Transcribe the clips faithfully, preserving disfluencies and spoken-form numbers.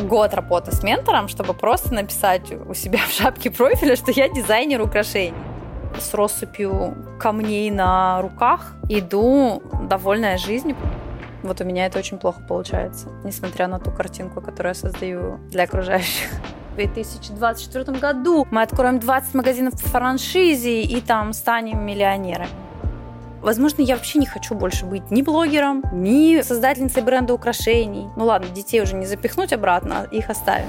Год работы с ментором, чтобы просто написать у себя в шапке профиля, что я дизайнер украшений. С россыпью камней на руках иду довольная жизнью. Вот у меня это очень плохо получается, несмотря на ту картинку, которую я создаю для окружающих. В две тысячи двадцать четвёртом году мы откроем двадцать магазинов по франшизе и там станем миллионерами. Возможно, я вообще не хочу больше быть ни блогером, ни создательницей бренда украшений. Ну ладно, детей уже не запихнуть обратно, их оставим.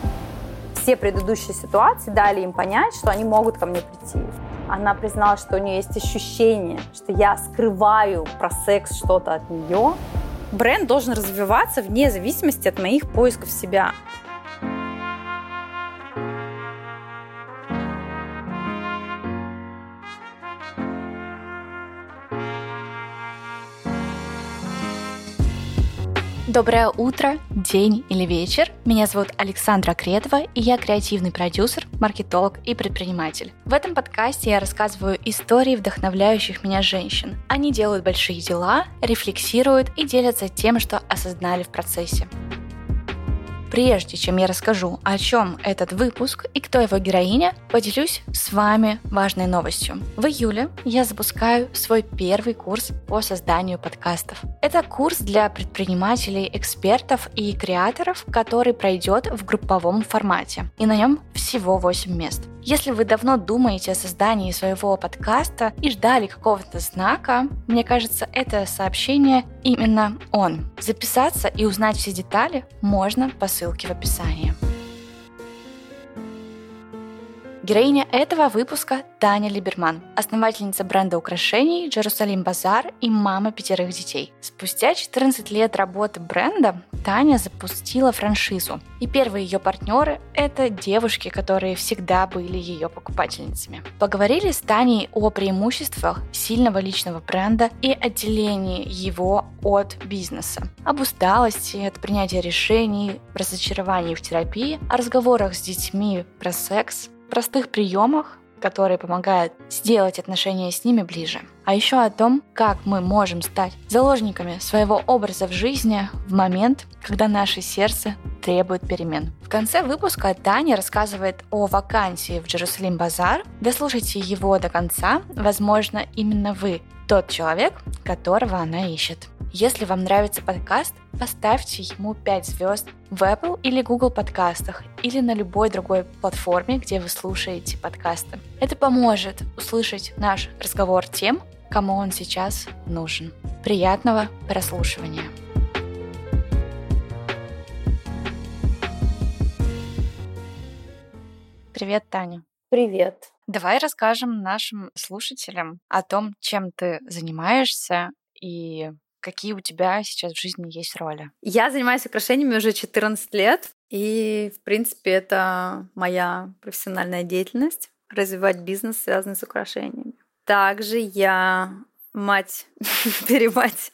Все предыдущие ситуации дали им понять, что они могут ко мне прийти. Она призналась, что у нее есть ощущение, что я скрываю про секс что-то от нее. Бренд должен развиваться вне зависимости от моих поисков себя. Доброе утро, день или вечер. Меня зовут Александра Кретова, и я креативный продюсер, маркетолог и предприниматель. В этом подкасте я рассказываю истории вдохновляющих меня женщин. Они делают большие дела, рефлексируют и делятся тем, что осознали в процессе. Прежде чем я расскажу, о чем этот выпуск и кто его героиня, поделюсь с вами важной новостью. В июле я запускаю свой первый курс по созданию подкастов. Это курс для предпринимателей, экспертов и креаторов, который пройдет в групповом формате, и на нем всего восемь мест. Если вы давно думаете о создании своего подкаста и ждали какого-то знака, мне кажется, это сообщение именно он. Записаться и узнать все детали можно по ссылке в описании. Героиня этого выпуска – Таня Либерман, основательница бренда украшений «Джерусалим Базар» и мама пятерых детей. Спустя четырнадцать лет работы бренда Таня запустила франшизу, и первые ее партнеры – это девушки, которые всегда были ее покупательницами. Поговорили с Таней о преимуществах сильного личного бренда и отделении его от бизнеса, об усталости от принятия решений, разочаровании в терапии, о разговорах с детьми про секс, простых приемах, которые помогают сделать отношения с ними ближе. А еще о том, как мы можем стать заложниками своего образа в жизни в момент, когда наше сердце требует перемен. В конце выпуска Таня рассказывает о вакансии в Джерусалим Базар. Дослушайте его до конца. Возможно, именно вы тот человек, которого она ищет. Если вам нравится подкаст, поставьте ему пять звезд в Apple или Google подкастах или на любой другой платформе, где вы слушаете подкасты. Это поможет услышать наш разговор тем, кому он сейчас нужен. Приятного прослушивания! Привет, Таня! Привет! Давай расскажем нашим слушателям о том, чем ты занимаешься и какие у тебя сейчас в жизни есть роли. Я занимаюсь украшениями уже четырнадцать лет, и, в принципе, это моя профессиональная деятельность — развивать бизнес, связанный с украшениями. Также я мать-перемать,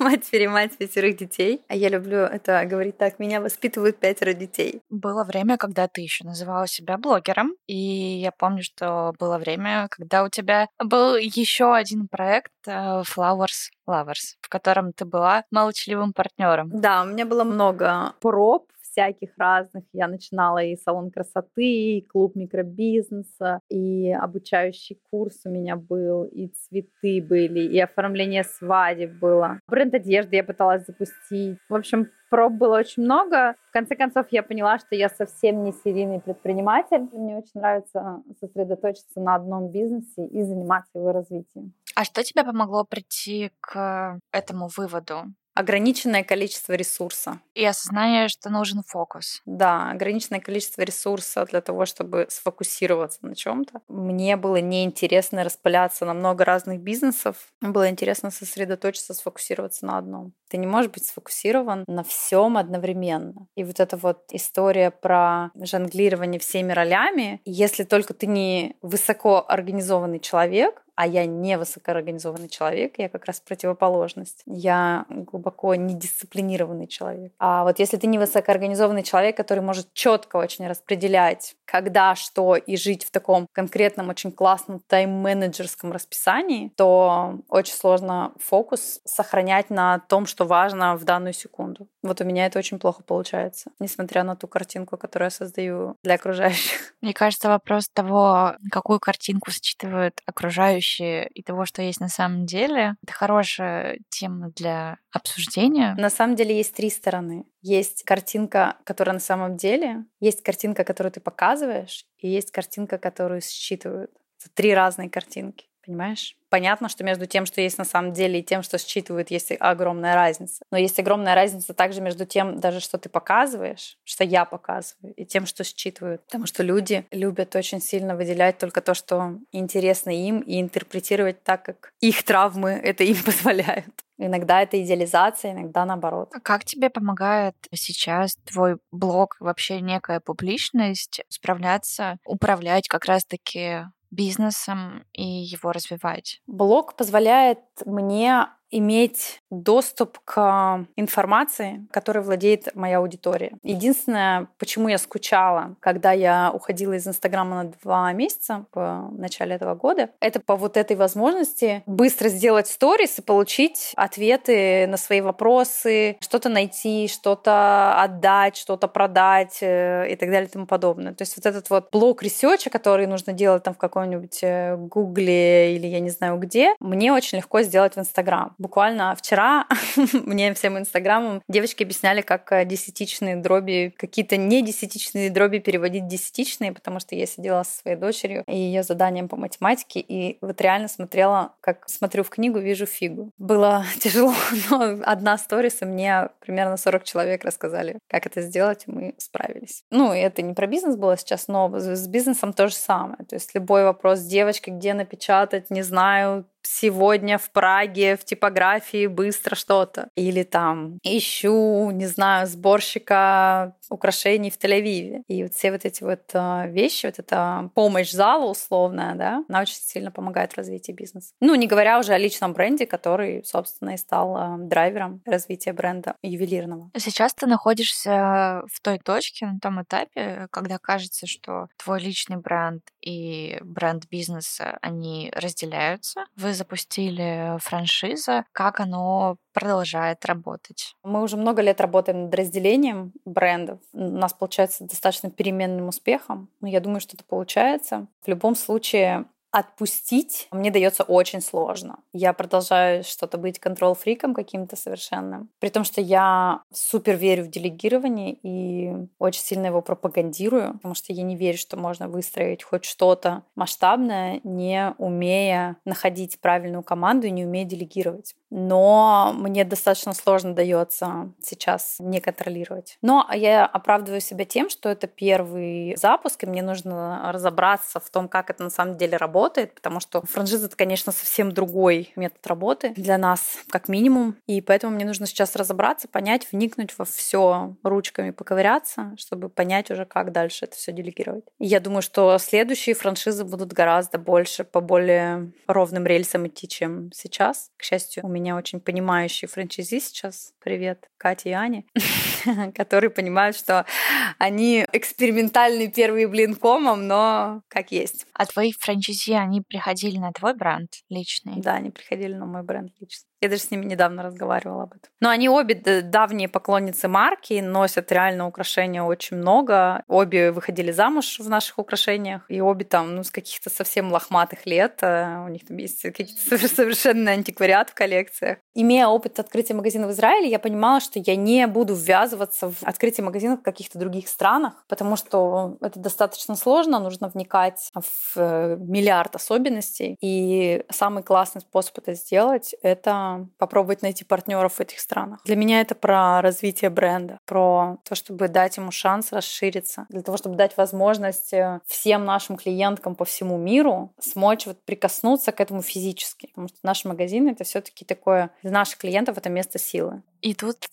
мать-перемать пятерых детей. А я люблю это говорить так, меня воспитывают пятеро детей. Было время, когда ты еще называла себя блогером, и я помню, что было время, когда у тебя был еще один проект Flowers Lovers, в котором ты была молчаливым партнером. Да, у меня было много проб всяких разных. Я начинала и салон красоты, и клуб микробизнеса, и обучающий курс у меня был, и цветы были, и оформление свадеб было. Бренд одежды я пыталась запустить. В общем, проб было очень много. В конце концов, я поняла, что я совсем не серийный предприниматель. Мне очень нравится сосредоточиться на одном бизнесе и заниматься его развитием. А что тебе помогло прийти к этому выводу? Ограниченное количество ресурса. И осознание, что нужен фокус. Да, ограниченное количество ресурса для того, чтобы сфокусироваться на чем-то. Мне было неинтересно распыляться на много разных бизнесов. Было интересно сосредоточиться, сфокусироваться на одном. Ты не можешь быть сфокусирован на всем одновременно. И вот эта вот история про жонглирование всеми ролями, если только ты не высокоорганизованный человек, а я не высокоорганизованный человек, я как раз противоположность. Я глубоко недисциплинированный человек. А вот если ты не высокоорганизованный человек, который может четко очень распределять, когда, что, и жить в таком конкретном, очень классном тайм-менеджерском расписании, то очень сложно фокус сохранять на том, что важно в данную секунду. Вот у меня это очень плохо получается, несмотря на ту картинку, которую я создаю для окружающих. Мне кажется, вопрос того, какую картинку считывают окружающие и того, что есть на самом деле, это хорошая тема для обсуждения. На самом деле есть три стороны. Есть картинка, которая на самом деле, есть картинка, которую ты показываешь, и есть картинка, которую считывают. Это три разные картинки, понимаешь? Понятно, что между тем, что есть на самом деле, и тем, что считывают, есть огромная разница. Но есть огромная разница также между тем, даже что ты показываешь, что я показываю, и тем, что считывают. Потому что люди любят очень сильно выделять только то, что интересно им, и интерпретировать так, как их травмы это им позволяют. Иногда это идеализация, иногда наоборот. А как тебе помогает сейчас твой блог, вообще некая публичность, справляться, управлять как раз-таки бизнесом и его развивать? Блог позволяет мне иметь доступ к информации, которой владеет моя аудитория. Единственное, почему я скучала, когда я уходила из Инстаграма на два месяца в начале этого года, это по вот этой возможности быстро сделать сторис и получить ответы на свои вопросы, что-то найти, что-то отдать, что-то продать и так далее и тому подобное. То есть вот этот вот блок ресерча, который нужно делать там в каком-нибудь Гугле или я не знаю где, мне очень легко сделать в Инстаграм. Буквально вчера мне всем Инстаграмом девочки объясняли, как десятичные дроби, какие-то не десятичные дроби переводить в десятичные, потому что я сидела со своей дочерью и ее заданием по математике, и вот реально смотрела, как смотрю в книгу, вижу фигу. Было тяжело, но одна сторис, и мне примерно сорок человек рассказали, как это сделать, и мы справились. Ну, это не про бизнес было сейчас, но с бизнесом то же самое. То есть любой вопрос девочки, где напечатать, не знаю, сегодня в Праге, в типографии быстро что-то. Или там ищу, не знаю, сборщика украшений в Тель-Авиве. И вот все вот эти вот вещи, вот эта помощь зала условная, да, она очень сильно помогает в развитии бизнеса. Ну, не говоря уже о личном бренде, который, собственно, и стал драйвером развития бренда ювелирного. Сейчас ты находишься в той точке, на том этапе, когда кажется, что твой личный бренд и бренд бизнеса, они разделяются. Вы запустили франшизу. Как оно продолжает работать? Мы уже много лет работаем над разделением брендов. У нас получается достаточно переменным успехом. Но я думаю, что это получается. В любом случае, отпустить мне дается очень сложно. Я продолжаю что-то быть контрол-фриком каким-то совершенным. При том, что я супер верю в делегирование и очень сильно его пропагандирую, потому что я не верю, что можно выстроить хоть что-то масштабное, не умея находить правильную команду и не умея делегировать. Но мне достаточно сложно дается сейчас не контролировать. Но я оправдываю себя тем, что это первый запуск, и мне нужно разобраться в том, как это на самом деле работает. Потому что франшиза — это, конечно, совсем другой метод работы для нас, как минимум. И поэтому мне нужно сейчас разобраться, понять, вникнуть во все, ручками поковыряться, чтобы понять уже, как дальше это все делегировать. И я думаю, что следующие франшизы будут гораздо больше, по более ровным рельсам идти, чем сейчас. К счастью, у меня очень понимающие франчайзи сейчас. Привет, Катя и Аня, которые понимают, что они экспериментальные первые блин комом, но как есть. А твои франчайзи, они приходили на твой бренд личный? Да, они приходили на мой бренд личный. Я даже с ними недавно разговаривала об этом. Но они обе давние поклонницы марки, носят реально украшения очень много. Обе выходили замуж в наших украшениях. И обе там, ну, с каких-то совсем лохматых лет. У них там есть какие-то совершенно антиквариат в коллекциях. Имея опыт открытия магазина в Израиле, я понимала, что я не буду ввязываться в открытие магазинов в каких-то других странах, потому что это достаточно сложно, нужно вникать в миллиард особенностей. И самый классный способ это сделать — это попробовать найти партнеров в этих странах. Для меня это про развитие бренда, про то, чтобы дать ему шанс расшириться, для того, чтобы дать возможность всем нашим клиенткам по всему миру смочь вот прикоснуться к этому физически. Потому что наш магазин — это все-таки такое для наших клиентов это место силы. И тут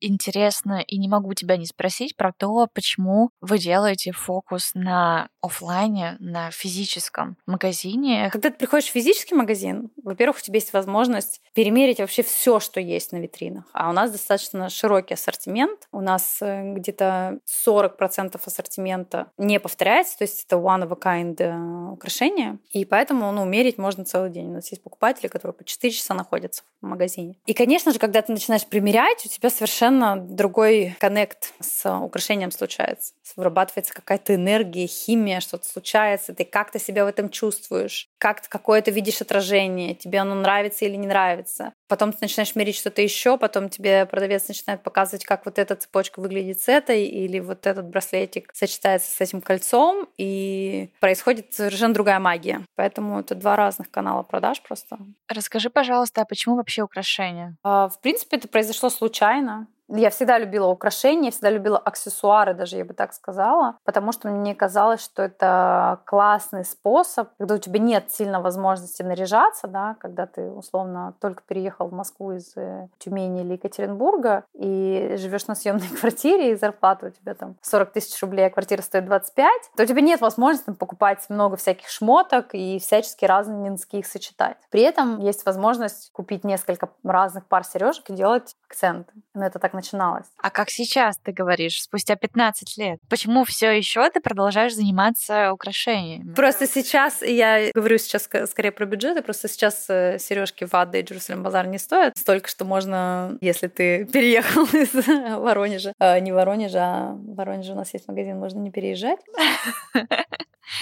интересно и не могу тебя не спросить про то, почему вы делаете фокус на офлайне, на физическом магазине. Когда ты приходишь в физический магазин, во-первых, у тебя есть возможность перемерить вообще все, что есть на витринах. А у нас достаточно широкий ассортимент. У нас где-то сорок процентов ассортимента не повторяется, то есть это one-of-a-kind украшения. И поэтому, ну, мерить можно целый день. У нас есть покупатели, которые по четыре часа находятся в магазине. И, конечно же, когда ты начинаешь примерять, у тебя совершенно другой коннект с украшением случается. Вырабатывается какая-то энергия, химия, что-то случается, ты как-то себя в этом чувствуешь, как-то какое-то видишь отражение, тебе оно нравится или не нравится. Потом ты начинаешь мерить что-то еще, потом тебе продавец начинает показывать, как вот эта цепочка выглядит с этой, или вот этот браслетик сочетается с этим кольцом, и происходит совершенно другая магия. Поэтому это два разных канала продаж просто. Расскажи, пожалуйста, а почему вообще украшения? А, в принципе, это произошло случайно. Я всегда любила украшения, я всегда любила аксессуары, даже я бы так сказала, потому что мне казалось, что это классный способ, когда у тебя нет сильно возможности наряжаться, да, когда ты, условно, только переехал в Москву из Тюмени или Екатеринбурга и живешь на съемной квартире, и зарплата у тебя там сорок тысяч рублей, а квартира стоит двадцать пять, то у тебя нет возможности там покупать много всяких шмоток и всячески разные ненски их сочетать. При этом есть возможность купить несколько разных пар сережек и делать акценты. Но это так начиналось. А как сейчас, ты говоришь, спустя пятнадцать лет? Почему все еще ты продолжаешь заниматься украшениями? Просто сейчас, я говорю сейчас скорее про бюджеты, просто сейчас сережки в Адда и Джерусалим Базар не стоят столько, что можно, если ты переехал из Воронежа, э, не Воронежа, а в Воронеже у нас есть магазин, можно не переезжать.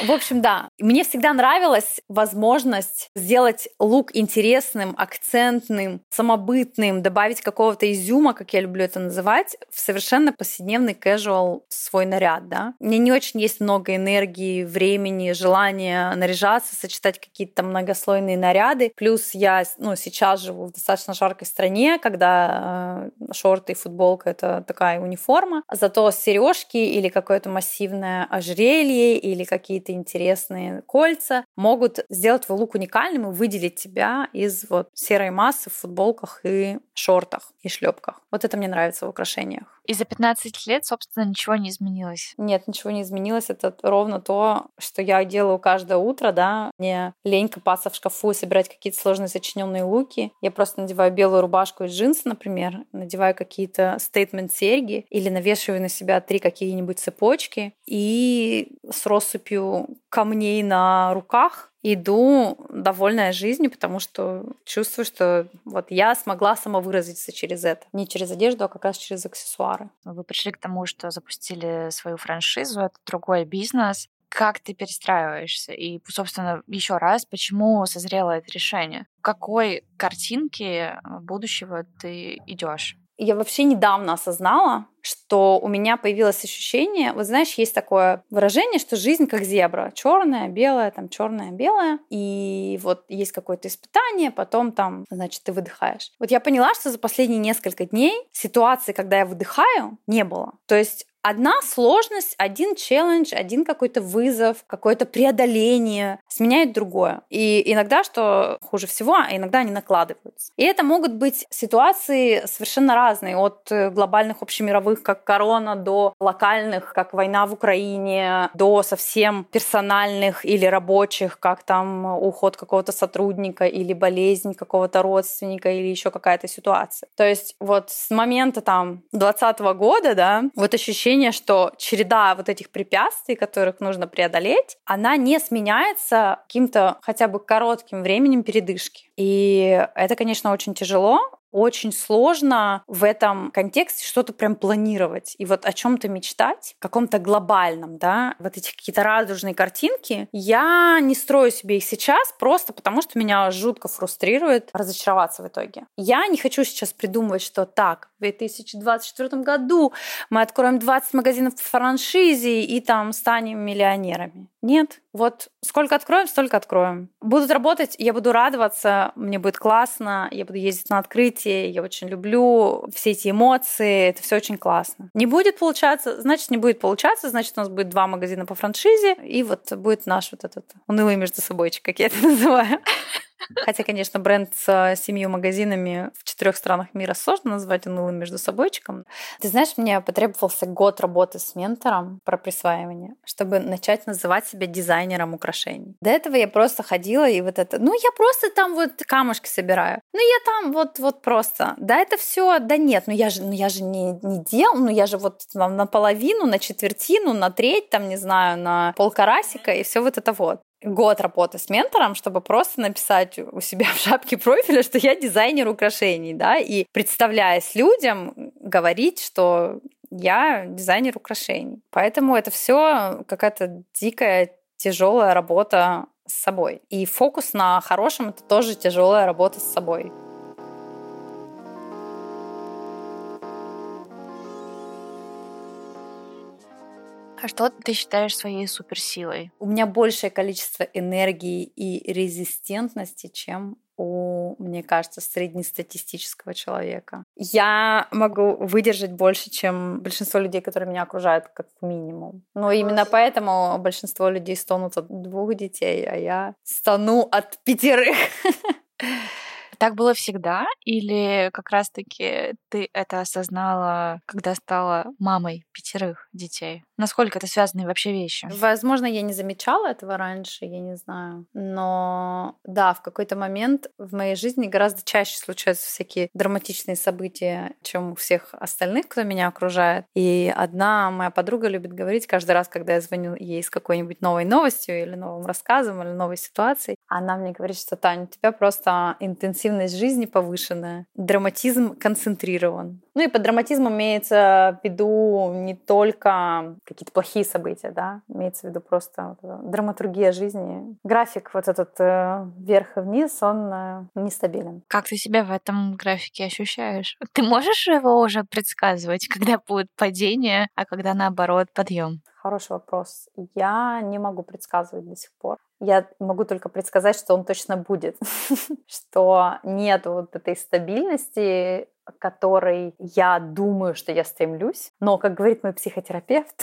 В общем, да. Мне всегда нравилась возможность сделать лук интересным, акцентным, самобытным, добавить какого-то изюма, как я люблю это называть, в совершенно повседневный casual свой наряд, да. У меня не очень есть много энергии, времени, желания наряжаться, сочетать какие-то многослойные наряды. Плюс я, ну, сейчас живу в достаточно жаркой стране, когда э, шорты и футболка — это такая униформа. Зато сережки или какое-то массивное ожерелье или какие-то какие-то интересные кольца могут сделать твой лук уникальным и выделить тебя из вот серой массы в футболках и шортах и шлепках. Вот это мне нравится в украшениях. И за пятнадцать лет, собственно, ничего не изменилось? Нет, ничего не изменилось. Это ровно то, что я делаю каждое утро, да. Мне лень копаться в шкафу и собирать какие-то сложные сочиненные луки. Я просто надеваю белую рубашку и джинсы, например, надеваю какие-то стейтмент-серьги или навешиваю на себя три какие-нибудь цепочки и с россыпью камней на руках иду довольная жизнью, потому что чувствую, что вот я смогла самовыразиться через это. Не через одежду, а как раз через аксессуары. Вы пришли к тому, что запустили свою франшизу, это другой бизнес. Как ты перестраиваешься? И, собственно, еще раз, почему созрело это решение? К какой картинке будущего ты идешь? Я вообще недавно осознала, что у меня появилось ощущение, вот знаешь, есть такое выражение, что жизнь как зебра, черная, белая, там черная, белая, и вот есть какое-то испытание, потом там, значит, ты выдыхаешь. Вот я поняла, что за последние несколько дней ситуации, когда я выдыхаю, не было. То есть одна сложность, один челлендж, один какой-то вызов, какое-то преодоление сменяет другое. И иногда, что хуже всего, а иногда они накладываются. И это могут быть ситуации совершенно разные, от глобальных общемировых, как корона, до локальных, как война в Украине, до совсем персональных или рабочих, как там уход какого-то сотрудника или болезнь какого-то родственника или еще какая-то ситуация. То есть вот с момента там двадцатого года, да, вот ощущение, что череда вот этих препятствий, которых нужно преодолеть, она не сменяется каким-то хотя бы коротким временем передышки. И это, конечно, очень тяжело. Очень сложно в этом контексте что-то прям планировать и вот о чем-то мечтать, каком-то глобальном, да, вот эти какие-то радужные картинки. Я не строю себе их сейчас просто потому, что меня жутко фрустрирует разочароваться в итоге. Я не хочу сейчас придумывать, что так, в две тысячи двадцать четвёртом году мы откроем двадцать магазинов по франшизе и там станем миллионерами. Нет. Вот сколько откроем, столько откроем. Будут работать, я буду радоваться, мне будет классно, я буду ездить на открытие, я очень люблю все эти эмоции, это все очень классно. Не будет получаться, значит, не будет получаться, значит, у нас будет два магазина по франшизе, и вот будет наш вот этот унылый между собойчик, как я это называю. Хотя, конечно, бренд с семью магазинами в четырех странах мира сложно назвать унылым между собойчиком. Ты знаешь, мне потребовался год работы с ментором про присваивание, чтобы начать называть себя дизайнером украшений. До этого я просто ходила и вот это, ну я просто там вот камушки собираю, ну я там вот, вот просто, да это все, да нет, ну я же, ну я же не, не делал, ну я же вот наполовину, на четвертину, на треть, там не знаю, на полкарасика и все вот это вот. Год работы с ментором, чтобы просто написать у себя в шапке профиля, что я дизайнер украшений, да, и представляясь людям, говорить, что я дизайнер украшений. Поэтому это все какая-то дикая, тяжелая работа с собой. И фокус на хорошем — это тоже тяжелая работа с собой. А что ты считаешь своей суперсилой? У меня большее количество энергии и резистентности, чем у, мне кажется, среднестатистического человека. Я могу выдержать больше, чем большинство людей, которые меня окружают, как минимум. Но именно поэтому большинство людей стонут от двух детей, а я стону от пятерых. Так было всегда? Или как раз-таки ты это осознала, когда стала мамой пятерых детей? Насколько это связанные вообще вещи? Возможно, я не замечала этого раньше, я не знаю. Но да, в какой-то момент в моей жизни гораздо чаще случаются всякие драматичные события, чем у всех остальных, кто меня окружает. И одна моя подруга любит говорить каждый раз, когда я звоню ей с какой-нибудь новой новостью или новым рассказом, или новой ситуацией, она мне говорит, что Таня, у тебя просто интенсивность жизни повышенная, драматизм концентрирован. Ну и под драматизмом имеется в виду не только какие-то плохие события, да, имеется в виду просто драматургия жизни. График вот этот э, вверх и вниз, он э, нестабилен. Как ты себя в этом графике ощущаешь? Ты можешь его уже предсказывать, когда будет падение, а когда наоборот подъем? Хороший вопрос. Я не могу предсказывать до сих пор. Я могу только предсказать, что он точно будет, что нет вот этой стабильности, к которой я думаю, что я стремлюсь. Но, как говорит мой психотерапевт,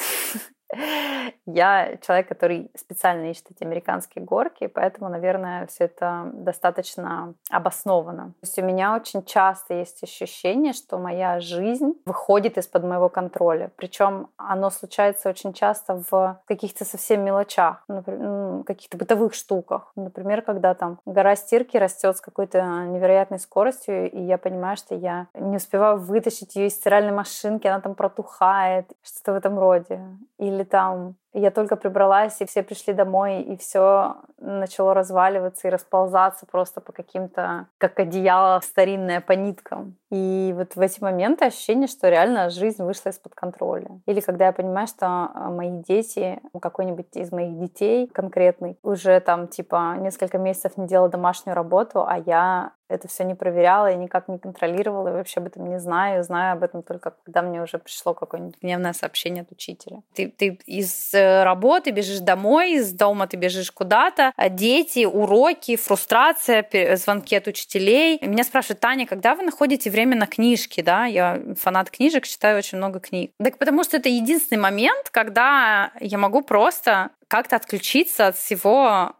я человек, который специально ищет эти американские горки, поэтому, наверное, все это достаточно обосновано. То есть у меня очень часто есть ощущение, что моя жизнь выходит из-под моего контроля. Причем оно случается очень часто в каких-то совсем мелочах, например, каких-то бытовых штуках. Например, когда там гора стирки растет с какой-то невероятной скоростью, и я понимаю, что я не успеваю вытащить ее из стиральной машинки, она там протухает, что-то в этом роде. Или Или там я только прибралась, и все пришли домой, и все начало разваливаться и расползаться просто по каким-то, как одеяло старинное, по ниткам. И вот в эти моменты ощущение, что реально жизнь вышла из-под контроля. Или когда я понимаю, что мои дети, какой-нибудь из моих детей конкретный, уже там типа несколько месяцев не делал домашнюю работу, а я это все не проверяла и никак не контролировала, и вообще об этом не знаю. Знаю об этом только, когда мне уже пришло какое-нибудь гневное сообщение от учителя. Ты, ты из работы бежишь домой, из дома ты бежишь куда-то, а дети, уроки, фрустрация, звонки от учителей. Меня спрашивают: Таня, когда вы находите время на книжки, да, я фанат книжек, читаю очень много книг. Так потому что это единственный момент, когда я могу просто как-то отключиться от всего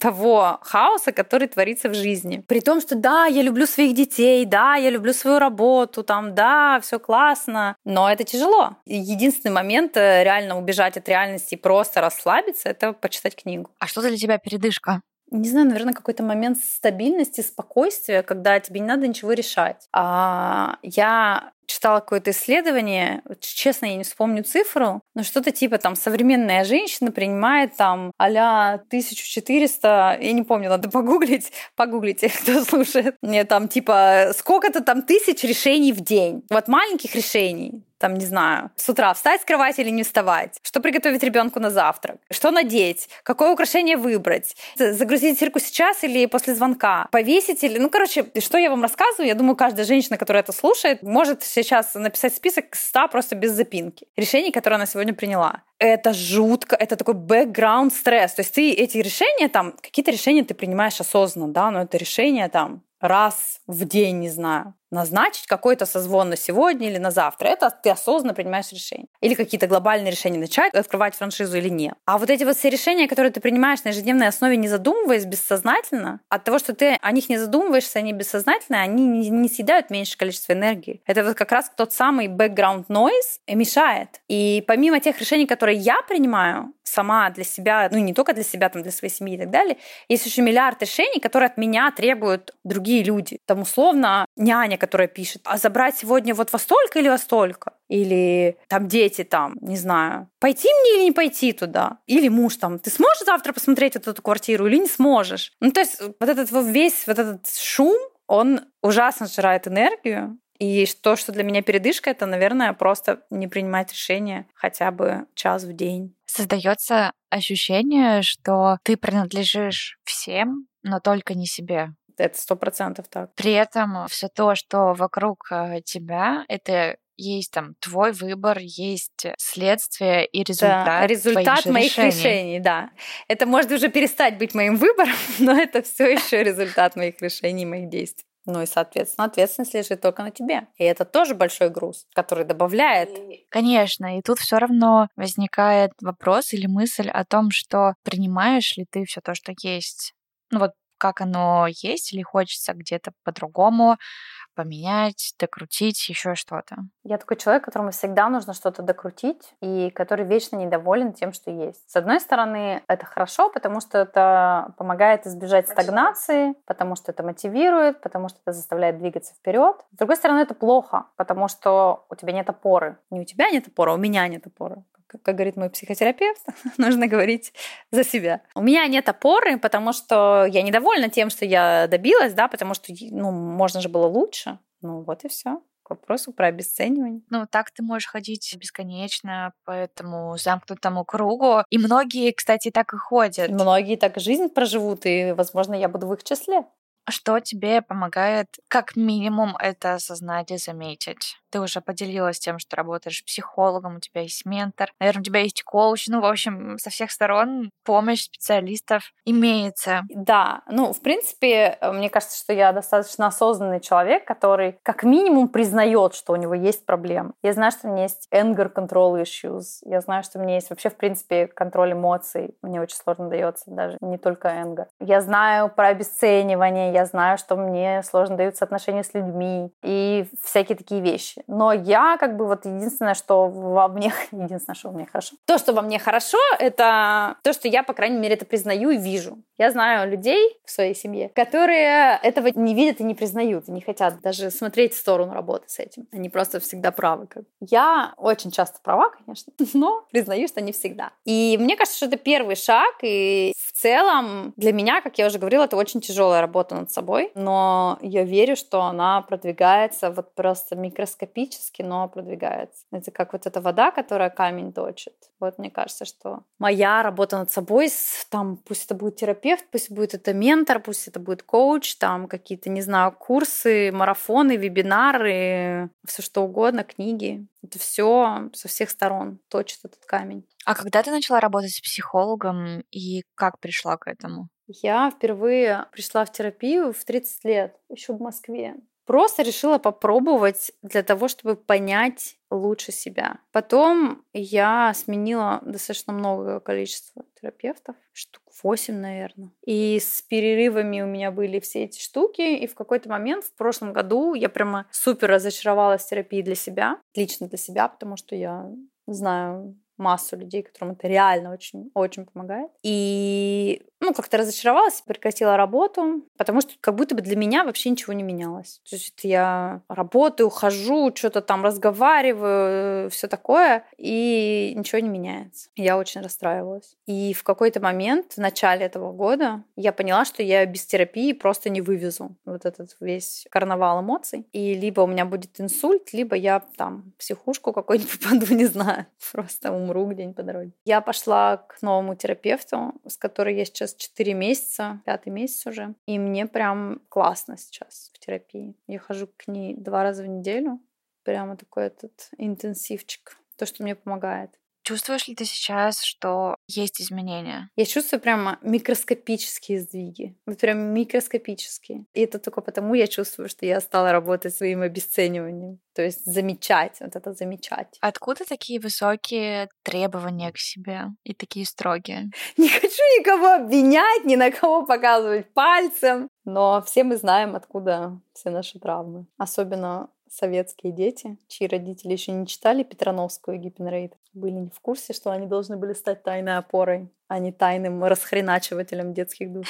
того хаоса, который творится в жизни. При том, что да, я люблю своих детей, да, я люблю свою работу, там, да, все классно, но это тяжело. Единственный момент реально убежать от реальности и просто расслабиться — это почитать книгу. А что для тебя передышка? Не знаю, наверное, какой-то момент стабильности, спокойствия, когда тебе не надо ничего решать. А я читала какое-то исследование, честно, я не вспомню цифру, но что-то типа там современная женщина принимает там а-ля тысяча четыреста, я не помню, надо погуглить, погуглите, кто слушает. Мне там типа сколько-то там тысяч решений в день. Вот маленьких решений. Там, не знаю, с утра встать с кровати или не вставать, что приготовить ребенку на завтрак, что надеть, какое украшение выбрать, загрузить стирку сейчас или после звонка, повесить или... Ну, короче, что я вам рассказываю, я думаю, каждая женщина, которая это слушает, может сейчас написать список ста просто без запинки решений, которые она сегодня приняла. Это жутко, это такой бэкграунд стресс. То есть ты эти решения там, какие-то решения ты принимаешь осознанно, да, но это решение там раз в день, не знаю, назначить какой-то созвон на сегодня или на завтра. Это ты осознанно принимаешь решение. Или какие-то глобальные решения, начать открывать франшизу или нет. А вот эти вот все решения, которые ты принимаешь на ежедневной основе, не задумываясь, бессознательно, от того, что ты о них не задумываешься, они бессознательные, они не съедают меньшее количество энергии. Это вот как раз тот самый background noise мешает. И помимо тех решений, которые я принимаю сама для себя, ну не только для себя, там для своей семьи и так далее, есть еще миллиард решений, которые от меня требуют другие люди. Там условно няня, которая пишет, а забрать сегодня вот во столько или во столько? Или там дети, там, не знаю, пойти мне или не пойти туда? Или муж там, ты сможешь завтра посмотреть вот эту квартиру или не сможешь? Ну, то есть вот этот весь вот этот шум, он ужасно сжирает энергию. И то, что для меня передышка, это, наверное, просто не принимать решения хотя бы час в день. Создается ощущение, что ты принадлежишь всем, но только не себе. Это сто процентов так. При этом все то, что вокруг тебя, это есть там твой выбор, есть следствие и результат. Да, результат моих решений. решений, да. Это может уже перестать быть моим выбором, но это все еще результат моих решений, моих действий. Ну и, соответственно, ответственность лежит только на тебе. И это тоже большой груз, который добавляет. Конечно, и тут все равно возникает вопрос или мысль о том, что принимаешь ли ты все то, что есть. Ну вот как оно есть, или хочется где-то по-другому поменять, докрутить, еще что-то. Я такой человек, которому всегда нужно что-то докрутить, и который вечно недоволен тем, что есть. С одной стороны, это хорошо, потому что это помогает избежать стагнации, потому что это мотивирует, потому что это заставляет двигаться вперед. С другой стороны, это плохо, потому что у тебя нет опоры. Не у тебя нет опоры, а у меня нет опоры. Как говорит мой психотерапевт, нужно говорить за себя. У меня нет опоры, потому что я недовольна тем, что я добилась, да, потому что, ну, можно же было лучше. Ну, вот и все. К вопросу про обесценивание. Ну, так ты можешь ходить бесконечно по этому замкнутому кругу. И многие, кстати, так и ходят. Многие так жизнь проживут, и, возможно, я буду в их числе. Что тебе помогает, как минимум, это осознать и заметить? Ты уже поделилась тем, что работаешь психологом, у тебя есть ментор, наверное, у тебя есть коуч, ну, в общем, со всех сторон помощь специалистов имеется. Да, ну, в принципе, мне кажется, что я достаточно осознанный человек, который как минимум признает, что у него есть проблемы. Я знаю, что у меня есть anger control issues, я знаю, что у меня есть вообще, в принципе, контроль эмоций, мне очень сложно дается, даже не только anger. Я знаю про обесценивание, я знаю, что мне сложно даются отношения с людьми и всякие такие вещи. Но я как бы вот единственное, что во мне... Единственное, что во мне хорошо. То, что во мне хорошо, это то, что я, по крайней мере, это признаю и вижу. Я знаю людей в своей семье, которые этого не видят и не признают, и не хотят даже смотреть в сторону работы с этим. Они просто всегда правы. Как бы. Я очень часто права, конечно, но признаю, что не всегда. И мне кажется, что это первый шаг, и в целом для меня, как я уже говорила, это очень тяжелая работа над собой, но я верю, что она продвигается вот просто микроскопически, но продвигается. Это как вот эта вода, которая камень точит. Вот мне кажется, что моя работа над собой, там, пусть это будет терапевт, пусть будет это ментор, пусть это будет коуч, там какие-то, не знаю, курсы, марафоны, вебинары, все что угодно, книги. Это все со всех сторон точит этот камень. А когда ты начала работать с психологом и как пришла к этому? Я впервые пришла в терапию в тридцать лет, еще в Москве. Просто решила попробовать для того, чтобы понять лучше себя. Потом я сменила достаточно много количества терапевтов, штук восемь, наверное. И с перерывами у меня были все эти штуки. И в какой-то момент в прошлом году я прямо супер разочаровалась в терапии для себя, лично для себя, потому что я знаю массу людей, которым это реально очень, очень помогает. И, ну, как-то разочаровалась, прекратила работу, потому что как будто бы для меня вообще ничего не менялось. То есть я работаю, хожу, что-то там разговариваю, все такое, и ничего не меняется. Я очень расстраивалась. И в какой-то момент, в начале этого года, я поняла, что я без терапии просто не вывезу вот этот весь карнавал эмоций. И либо у меня будет инсульт, либо я там в психушку какой-нибудь попаду, не знаю, просто умру. Умру где-нибудь по дороге. Я пошла к новому терапевту, с которой я сейчас четыре месяца, пятый месяц уже, и мне прям классно сейчас в терапии. Я хожу к ней два раза в неделю, прямо такой этот интенсивчик, то, что мне помогает. Чувствуешь ли ты сейчас, что есть изменения? Я чувствую прямо микроскопические сдвиги. Вот прям микроскопические. И это только потому я чувствую, что я стала работать своим обесцениванием. То есть замечать, вот это замечать. Откуда такие высокие требования к себе и такие строгие? Не хочу никого обвинять, ни на кого показывать пальцем. Но все мы знаем, откуда все наши травмы. Особенно советские дети, чьи родители еще не читали Петрановскую и Гиппенрейд, были не в курсе, что они должны были стать тайной опорой, а не тайным расхреначивателем детских душ.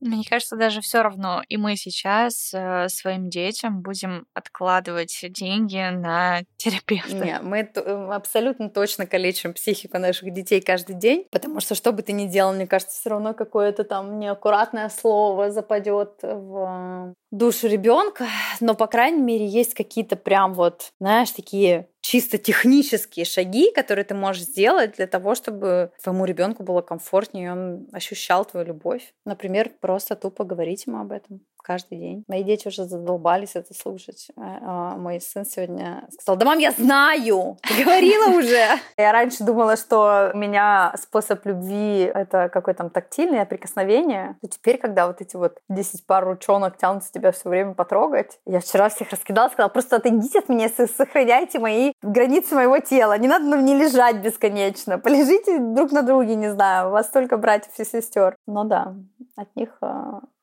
Мне кажется, даже все равно и мы сейчас э, своим детям будем откладывать деньги на терапевта. Нет, мы т- абсолютно точно калечим психику наших детей каждый день, потому что что бы ты ни делал, мне кажется, все равно какое-то там неаккуратное слово западет в душу ребенка. Но, по крайней мере, есть какие-то прям вот, знаешь, такие чисто технические шаги, которые ты можешь сделать для того, чтобы твоему ребенку было комфортнее, он ощущал твою любовь. Например, просто тупо говорить ему об этом каждый день. Мои дети уже задолбались это слушать. Мой сын сегодня сказал: да, мам, я знаю! Говорила уже! Я раньше думала, что у меня способ любви — это какое-то там тактильное прикосновение. А теперь, когда вот эти вот десять пар ручонок тянутся тебя все время потрогать, я вчера всех раскидала, сказала: просто отойдите от меня, сохраняйте мои границы моего тела. Не надо на мне лежать бесконечно. Полежите друг на друге, не знаю. У вас только братьев и сестер. Но да, от них,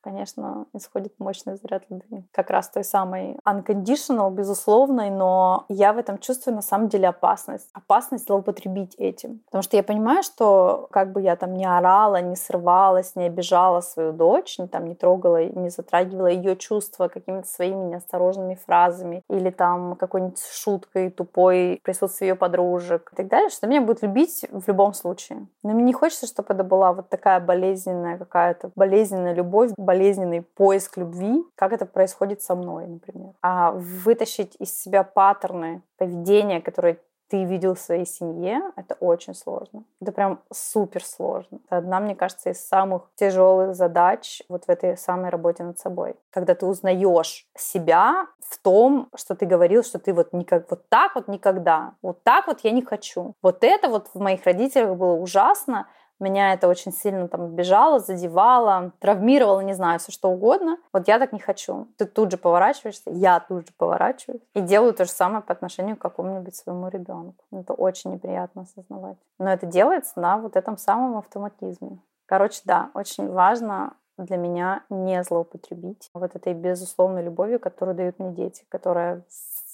конечно, исходит мощный заряд любви. Как раз той самой unconditional, безусловной, но я в этом чувствую на самом деле опасность. Опасность злоупотребить этим. Потому что я понимаю, что как бы я там не орала, не срывалась, не обижала свою дочь, не, там, не трогала, не затрагивала ее чувства какими-то своими неосторожными фразами или там какой-нибудь шуткой тупой в присутствии ее подружек и так далее, что меня будут любить в любом случае. Но мне не хочется, чтобы это была вот такая болезненная какая-то, болезненная любовь, болезненный поиск любви, как это происходит со мной, например. А вытащить из себя паттерны поведения, которые ты видел в своей семье, это очень сложно. Это прям супер сложно. Это одна, мне кажется, из самых тяжелых задач вот в этой самой работе над собой. Когда ты узнаешь себя в том, что ты говорил, что ты вот никак, вот так вот никогда, вот так вот я не хочу. Вот это вот в моих родителях было ужасно. Меня это очень сильно там обижало, задевало, травмировало, не знаю, все что угодно. Вот я так не хочу. Ты тут же поворачиваешься, я тут же поворачиваюсь. И делаю то же самое по отношению к какому-нибудь своему ребенку. Это очень неприятно осознавать. Но это делается на вот этом самом автоматизме. Короче, да, очень важно для меня не злоупотребить вот этой безусловной любовью, которую дают мне дети, которая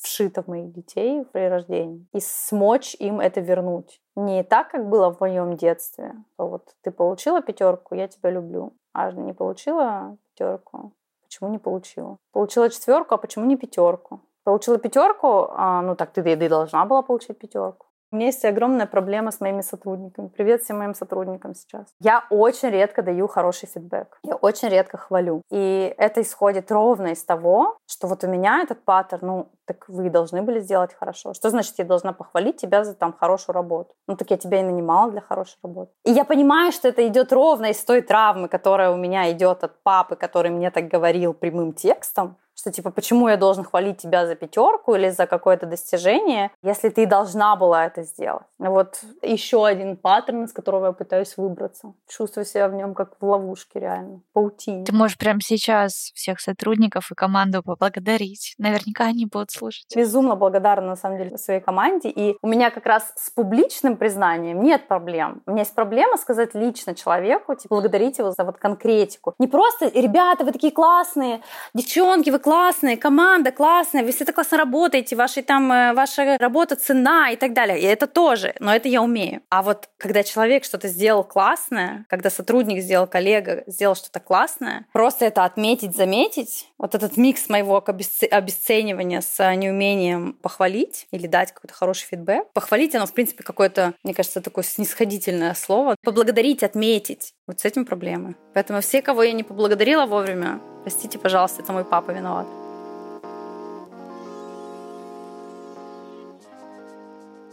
вшита в моих детей при рождении. И смочь им это вернуть. Не так, как было в моем детстве. Вот ты получила пятерку, я тебя люблю. А не получила пятерку, почему не получила? Получила четверку, а почему не пятерку? Получила пятерку, а, ну так ты и должна была получить пятерку. У меня есть огромная проблема с моими сотрудниками. Привет всем моим сотрудникам сейчас. Я очень редко даю хороший фидбэк. Я очень редко хвалю. И это исходит ровно из того, что вот у меня этот паттерн, ну, так вы должны были сделать хорошо. Что значит, я должна похвалить тебя за там хорошую работу? Ну, так я тебя и нанимала для хорошей работы. И я понимаю, что это идет ровно из той травмы, которая у меня идет от папы, который мне так говорил прямым текстом. Что типа, почему я должен хвалить тебя за пятерку или за какое-то достижение, если ты должна была это сделать? Вот еще один паттерн, из которого я пытаюсь выбраться. Чувствую себя в нем как в ловушке реально, в паутине. Ты можешь прямо сейчас всех сотрудников и команду поблагодарить. Наверняка они будут слушать. Безумно благодарна, на самом деле, своей команде. И у меня как раз с публичным признанием нет проблем. У меня есть проблема сказать лично человеку, типа, благодарить его за вот конкретику. Не просто, ребята, вы такие классные, девчонки, вы классные, команда классная, вы все так классно работаете, ваши, там, ваша работа цена и так далее. И это тоже, но это я умею. А вот когда человек что-то сделал классное, когда сотрудник сделал, коллега сделал что-то классное, просто это отметить, заметить, вот этот микс моего обесценивания с неумением похвалить или дать какой-то хороший фидбэк. Похвалить, оно, в принципе, какое-то, мне кажется, такое снисходительное слово. Поблагодарить, отметить. Вот с этим проблемы. Поэтому все, кого я не поблагодарила вовремя, простите, пожалуйста, это мой папа виноват.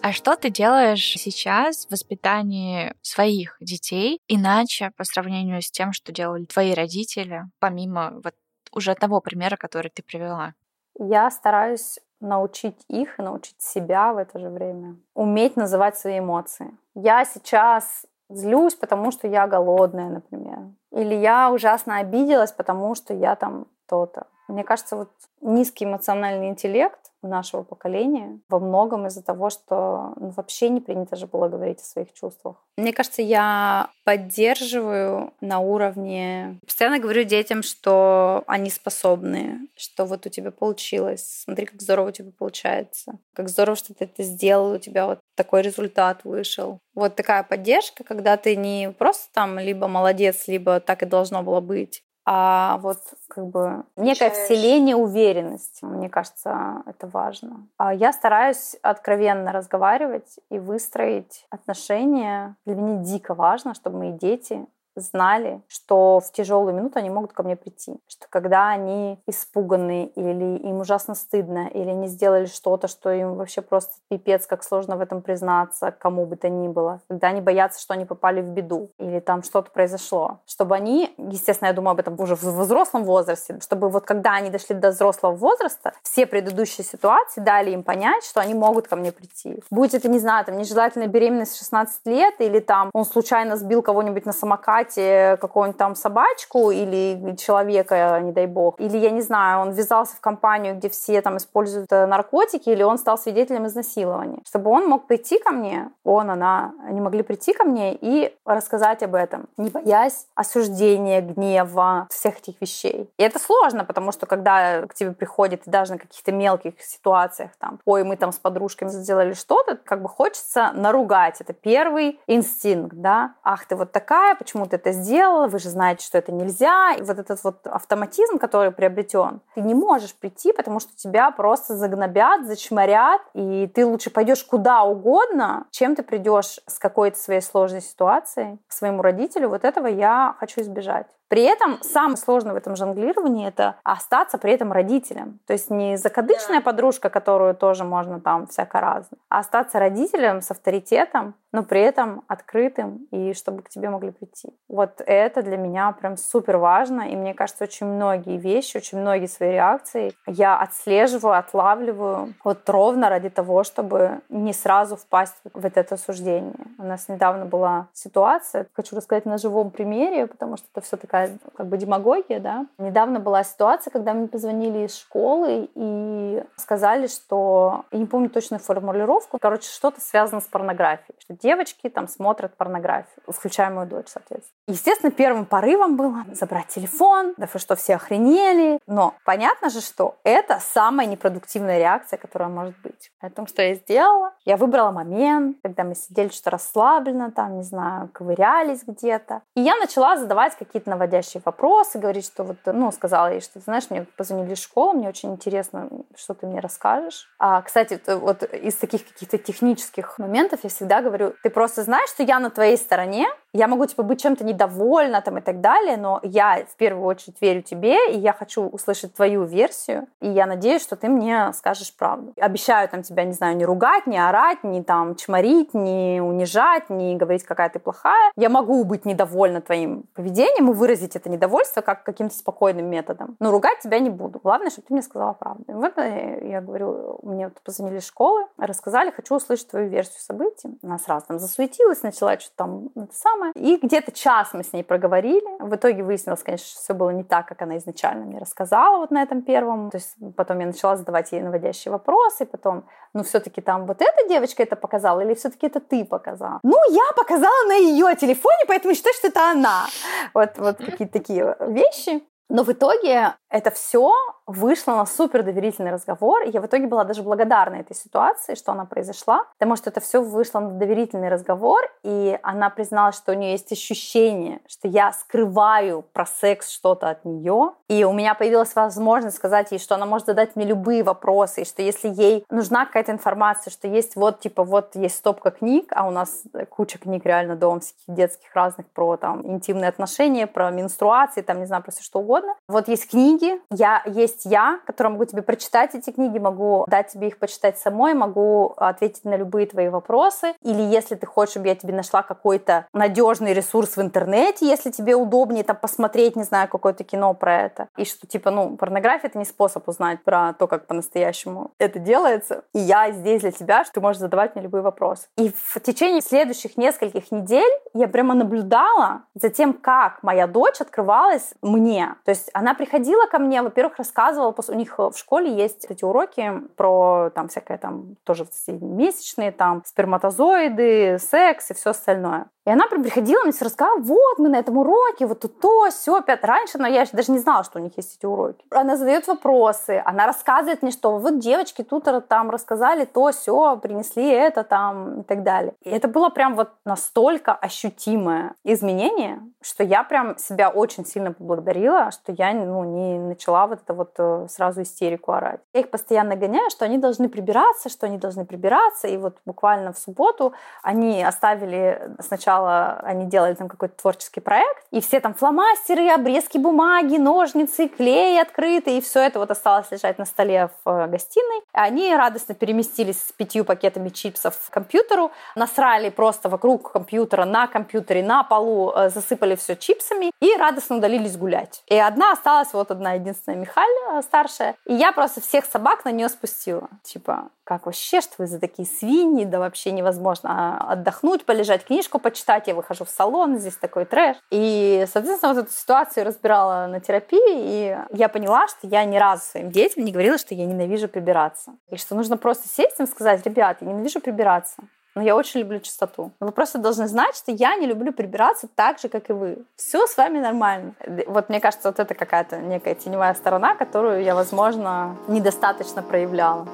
А что ты делаешь сейчас в воспитании своих детей иначе по сравнению с тем, что делали твои родители, помимо вот уже того примера, который ты привела? Я стараюсь научить их и научить себя в это же время уметь называть свои эмоции. Я сейчас злюсь, потому что я голодная, например. Или я ужасно обиделась, потому что я там то-то. Мне кажется, вот низкий эмоциональный интеллект у нашего поколения во многом из-за того, что ну, вообще не принято же было говорить о своих чувствах. Мне кажется, я поддерживаю на уровне... Постоянно говорю детям, что они способны, что вот у тебя получилось, смотри, как здорово у тебя получается, как здорово, что ты это сделал, у тебя вот такой результат вышел. Вот такая поддержка, когда ты не просто там либо молодец, либо так и должно было быть, а вот как бы некое вселение уверенности, мне кажется, это важно. Я стараюсь откровенно разговаривать и выстроить отношения. Для меня дико важно, чтобы мои дети знали, что в тяжелую минуту они могут ко мне прийти, что когда они испуганы или им ужасно стыдно, или они сделали что-то, что им вообще просто пипец, как сложно в этом признаться кому бы то ни было, когда они боятся, что они попали в беду, или там что-то произошло, чтобы они, естественно, я думаю об этом уже в взрослом возрасте, чтобы вот когда они дошли до взрослого возраста, все предыдущие ситуации дали им понять, что они могут ко мне прийти. Будь это, не знаю, там нежелательная беременность в шестнадцать лет, или там он случайно сбил кого-нибудь на самокате, какую-нибудь там собачку или человека, не дай бог, или, я не знаю, он ввязался в компанию, где все там используют наркотики, или он стал свидетелем изнасилования. Чтобы он мог прийти ко мне, он, она, они могли прийти ко мне и рассказать об этом, не боясь осуждения, гнева, всех этих вещей. И это сложно, потому что когда к тебе приходит, даже на каких-то мелких ситуациях, там, ой, мы там с подружками сделали что-то, как бы хочется наругать. Это первый инстинкт, да? Ах, ты вот такая, почему ты это сделала, вы же знаете, что это нельзя. И вот этот вот автоматизм, который приобретен, ты не можешь прийти, потому что тебя просто загнобят, зачморят, и ты лучше пойдешь куда угодно, чем ты придешь с какой-то своей сложной ситуацией к своему родителю. Вот этого я хочу избежать. При этом самое сложное в этом жонглировании — это остаться при этом родителем. То есть не закадычная подружка, которую тоже можно там всяко-разно, а остаться родителем с авторитетом, но при этом открытым, и чтобы к тебе могли прийти. Вот это для меня прям супер важно, и мне кажется, очень многие вещи, очень многие свои реакции я отслеживаю, отлавливаю вот ровно ради того, чтобы не сразу впасть в это осуждение. У нас недавно была ситуация, хочу рассказать на живом примере, потому что это все такая как бы демагогия, да. Недавно была ситуация, когда мне позвонили из школы и сказали, что, я не помню точную формулировку, короче, что-то связано с порнографией, что девочки там смотрят порнографию, включая мою дочь, соответственно. Естественно, первым порывом было забрать телефон, да вы что, все охренели, но понятно же, что это самая непродуктивная реакция, которая может быть. Поэтому что я сделала? Я выбрала момент, когда мы сидели что-то расслабленно, там, не знаю, ковырялись где-то, и я начала задавать какие-то наводящие вопросы, говорит, что вот, ну, сказала ей, что, ты знаешь, мне позвонили из школы, мне очень интересно, что ты мне расскажешь. А, кстати, вот из таких каких-то технических моментов я всегда говорю, ты просто знаешь, что я на твоей стороне, я могу, типа, быть чем-то недовольна там и так далее, но я в первую очередь верю тебе, и я хочу услышать твою версию, и я надеюсь, что ты мне скажешь правду. Обещаю там тебя, не знаю, не ругать, не орать, не там чморить, не унижать, не говорить, какая ты плохая. Я могу быть недовольна твоим поведением и выразить это недовольство как каким-то спокойным методом. Но ругать тебя не буду. Главное, чтобы ты мне сказала правду. И вот я говорю, мне вот позвонили из школы, рассказали, хочу услышать твою версию событий. Она сразу там засуетилась, начала что-то там это самое. И где-то час мы с ней проговорили. В итоге выяснилось, конечно, что все было не так, как она изначально мне рассказала вот на этом первом. То есть потом я начала задавать ей наводящие вопросы, потом, ну, все-таки там вот эта девочка это показала или все-таки это ты показала? Ну, я показала на ее телефоне, поэтому считаю, что это она. Вот, вот какие-то такие вещи. Но в итоге это все вышло на супер доверительный разговор. И я в итоге была даже благодарна этой ситуации, что она произошла. Потому что это все вышло на доверительный разговор. И она призналась, что у нее есть ощущение, что я скрываю про секс что-то от нее. И у меня появилась возможность сказать ей, что она может задать мне любые вопросы. И что если ей нужна какая-то информация, что есть вот, типа, вот есть стопка книг, а у нас куча книг реально дома всяких детских разных про там интимные отношения, про менструации, там, не знаю, про все что угодно. Вот есть книги, я есть есть я, которая могу тебе прочитать эти книги, могу дать тебе их почитать самой, могу ответить на любые твои вопросы. Или если ты хочешь, чтобы я тебе нашла какой-то надежный ресурс в интернете, если тебе удобнее там посмотреть, не знаю, какое-то кино про это. И что, типа, ну, порнография — это не способ узнать про то, как по-настоящему это делается. И я здесь для тебя, что ты можешь задавать мне любые вопросы. И в течение следующих нескольких недель я прямо наблюдала за тем, как моя дочь открывалась мне. То есть она приходила ко мне, во-первых, рассказывала, у них в школе есть эти уроки про там всякое там тоже месячные, там сперматозоиды, секс и все остальное. И она приходила, мне все рассказала, вот мы на этом уроке, вот тут то, сё, пятое. Раньше, но я даже не знала, что у них есть эти уроки. Она задает вопросы, она рассказывает мне, что вот девочки тут там рассказали то, сё, принесли это там и так далее. И это было прям вот настолько ощутимое изменение, что я прям себя очень сильно поблагодарила, что я ну, не начала вот это вот сразу истерику орать. Я их постоянно гоняю, что они должны прибираться, что они должны прибираться. И вот буквально в субботу они оставили сначала они делали там какой-то творческий проект, и все там фломастеры, обрезки бумаги, ножницы, клей открытый, и все это вот осталось лежать на столе в гостиной. Они радостно переместились с пятью пакетами чипсов к компьютеру, насрали просто вокруг компьютера, на компьютере, на полу, засыпали все чипсами и радостно удалились гулять. И одна осталась, вот одна единственная, Михаль старшая, и я просто всех собак на нее спустила. Типа, как вообще, что вы за такие свиньи, да вообще невозможно отдохнуть, полежать, книжку почитать. Читать, я выхожу в салон, здесь такой трэш. И, соответственно, вот эту ситуацию разбирала на терапии, и я поняла, что я ни разу своим детям не говорила, что я ненавижу прибираться. И что нужно просто сесть им и сказать: ребят, я ненавижу прибираться, но я очень люблю чистоту. Вы просто должны знать, что я не люблю прибираться так же, как и вы. Все с вами нормально. Вот мне кажется, вот это какая-то некая теневая сторона, которую я, возможно, недостаточно проявляла.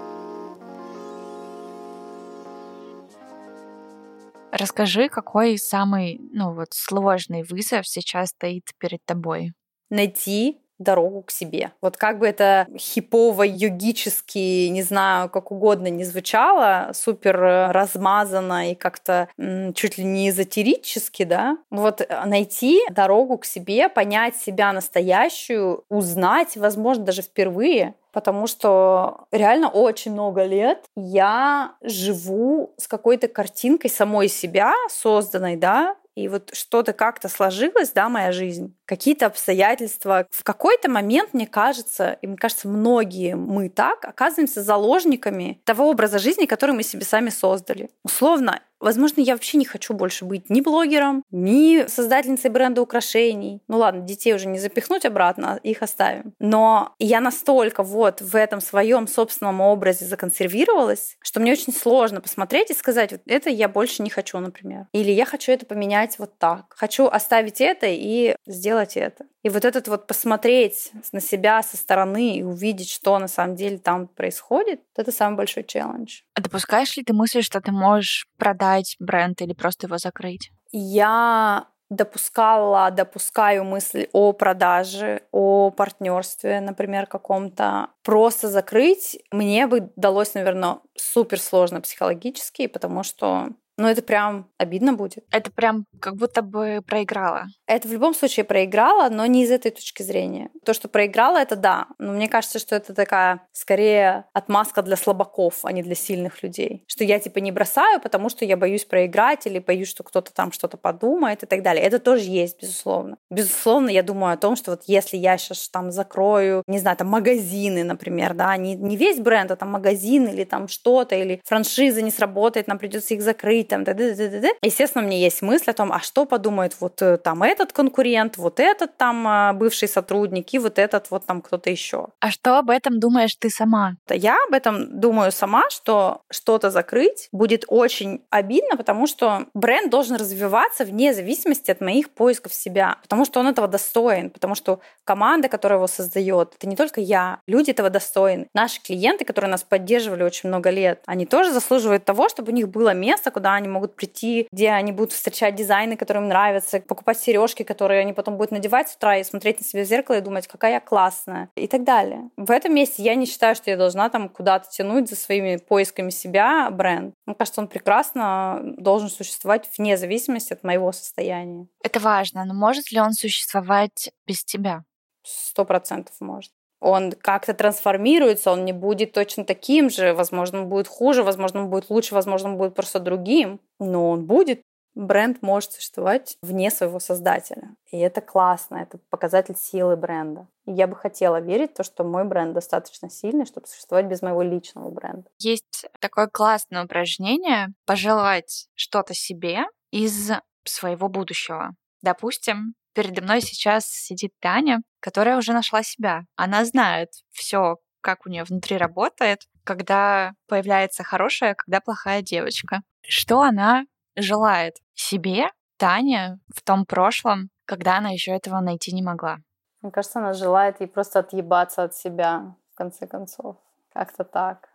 Расскажи, какой самый, ну, вот, сложный вызов сейчас стоит перед тобой? Найти дорогу к себе. Вот как бы это хипово-йогически, не знаю, как угодно не звучало, супер размазано и как-то м- чуть ли не эзотерически, да? Вот найти дорогу к себе, понять себя настоящую, узнать, возможно, даже впервые, потому что реально очень много лет я живу с какой-то картинкой самой себя, созданной, да, и вот что-то как-то сложилось, да, моя жизнь, какие-то обстоятельства. В какой-то момент, мне кажется, и мне кажется, многие мы так оказываемся заложниками того образа жизни, который мы себе сами создали. Условно, возможно, я вообще не хочу больше быть ни блогером, ни создательницей бренда украшений. Ну ладно, детей уже не запихнуть обратно, их оставим. Но я настолько вот в этом своем собственном образе законсервировалась, что мне очень сложно посмотреть и сказать: вот это я больше не хочу, например. Или я хочу это поменять вот так. Хочу оставить это и сделать это. И вот этот вот посмотреть на себя со стороны и увидеть, что на самом деле там происходит, это самый большой челлендж. А допускаешь ли ты мысль, что ты можешь продать бренд или просто его закрыть? Я допускала, допускаю мысль о продаже, о партнерстве, например, каком-то. Просто закрыть мне бы далось, наверное, суперсложно психологически, потому что ну, это прям обидно будет. Это прям как будто бы проиграла. Это в любом случае проиграла, но не из этой точки зрения. То, что проиграла, это да. Но мне кажется, что это такая, скорее, отмазка для слабаков, а не для сильных людей. Что я, типа, не бросаю, потому что я боюсь проиграть или боюсь, что кто-то там что-то подумает и так далее. Это тоже есть, безусловно. Безусловно, я думаю о том, что вот если я сейчас там закрою, не знаю, там магазины, например, да, не, не весь бренд, а там магазин или там что-то, или франшиза не сработает, нам придется их закрыть. Там, да, да, да, да. Естественно, у меня есть мысль о том, а что подумает вот там этот конкурент, вот этот там бывший сотрудник и вот этот вот там кто-то еще. А что об этом думаешь ты сама? Я об этом думаю сама, что что-то закрыть будет очень обидно, потому что бренд должен развиваться вне зависимости от моих поисков себя, потому что он этого достоин, потому что команда, которая его создает, это не только я, люди этого достойны. Наши клиенты, которые нас поддерживали очень много лет, они тоже заслуживают того, чтобы у них было место, куда они могут прийти, где они будут встречать дизайны, которые им нравятся, покупать сережки, которые они потом будут надевать с утра и смотреть на себя в зеркало и думать, какая я классная и так далее. В этом месте я не считаю, что я должна там куда-то тянуть за своими поисками себя бренд. Мне кажется, он прекрасно должен существовать вне зависимости от моего состояния. Это важно, но может ли он существовать без тебя? Сто процентов может. он как-то трансформируется, он не будет точно таким же, возможно, он будет хуже, возможно, он будет лучше, возможно, он будет просто другим, но он будет. Бренд может существовать вне своего создателя, и это классно, это показатель силы бренда. Я бы хотела верить в то, что мой бренд достаточно сильный, чтобы существовать без моего личного бренда. Есть такое классное упражнение пожелать что-то себе из своего будущего. Допустим, передо мной сейчас сидит Таня, которая уже нашла себя. Она знает все, как у нее внутри работает, когда появляется хорошая, когда плохая девочка. Что она желает себе, Тане, в том прошлом, когда она еще этого найти не могла? Мне кажется, она желает ей просто отъебаться от себя, в конце концов. Как-то так.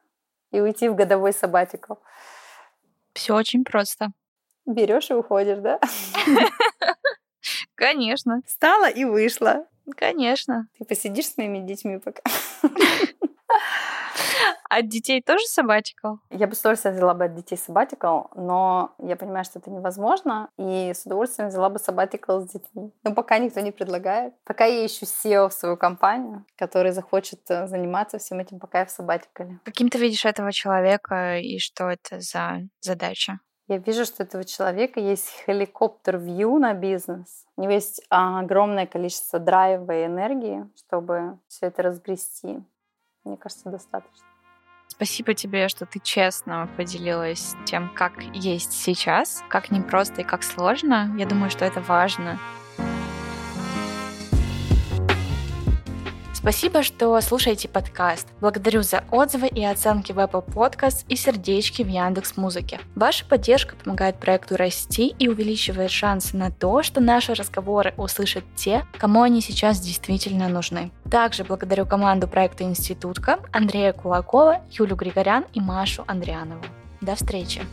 И уйти в годовой сабатикл. Все очень просто. Берешь и уходишь, да? Конечно. Встала и вышла. Конечно. Ты посидишь с моими детьми пока. От детей тоже сабатикал? Я бы с удовольствием взяла бы от детей сабатикал, но я понимаю, что это невозможно, и с удовольствием взяла бы сабатикал с детьми. Но пока никто не предлагает. Пока я ищу си и о в свою компанию, который захочет заниматься всем этим, пока я в сабатикале. Каким ты видишь этого человека, и что это за задача? Я вижу, что у этого человека есть хеликоптер-вью на бизнес. У него есть огромное количество драйва и энергии, чтобы все это разгрести. Мне кажется, достаточно. Спасибо тебе, что ты честно поделилась тем, как есть сейчас, как непросто и как сложно. Я думаю, что это важно. Спасибо, что слушаете подкаст. Благодарю за отзывы и оценки в Apple Podcasts и сердечки в Яндекс.Музыке. Ваша поддержка помогает проекту расти и увеличивает шансы на то, что наши разговоры услышат те, кому они сейчас действительно нужны. Также благодарю команду проекта «Институтка», Андрея Кулакова, Юлю Григорян и Машу Андрианову. До встречи!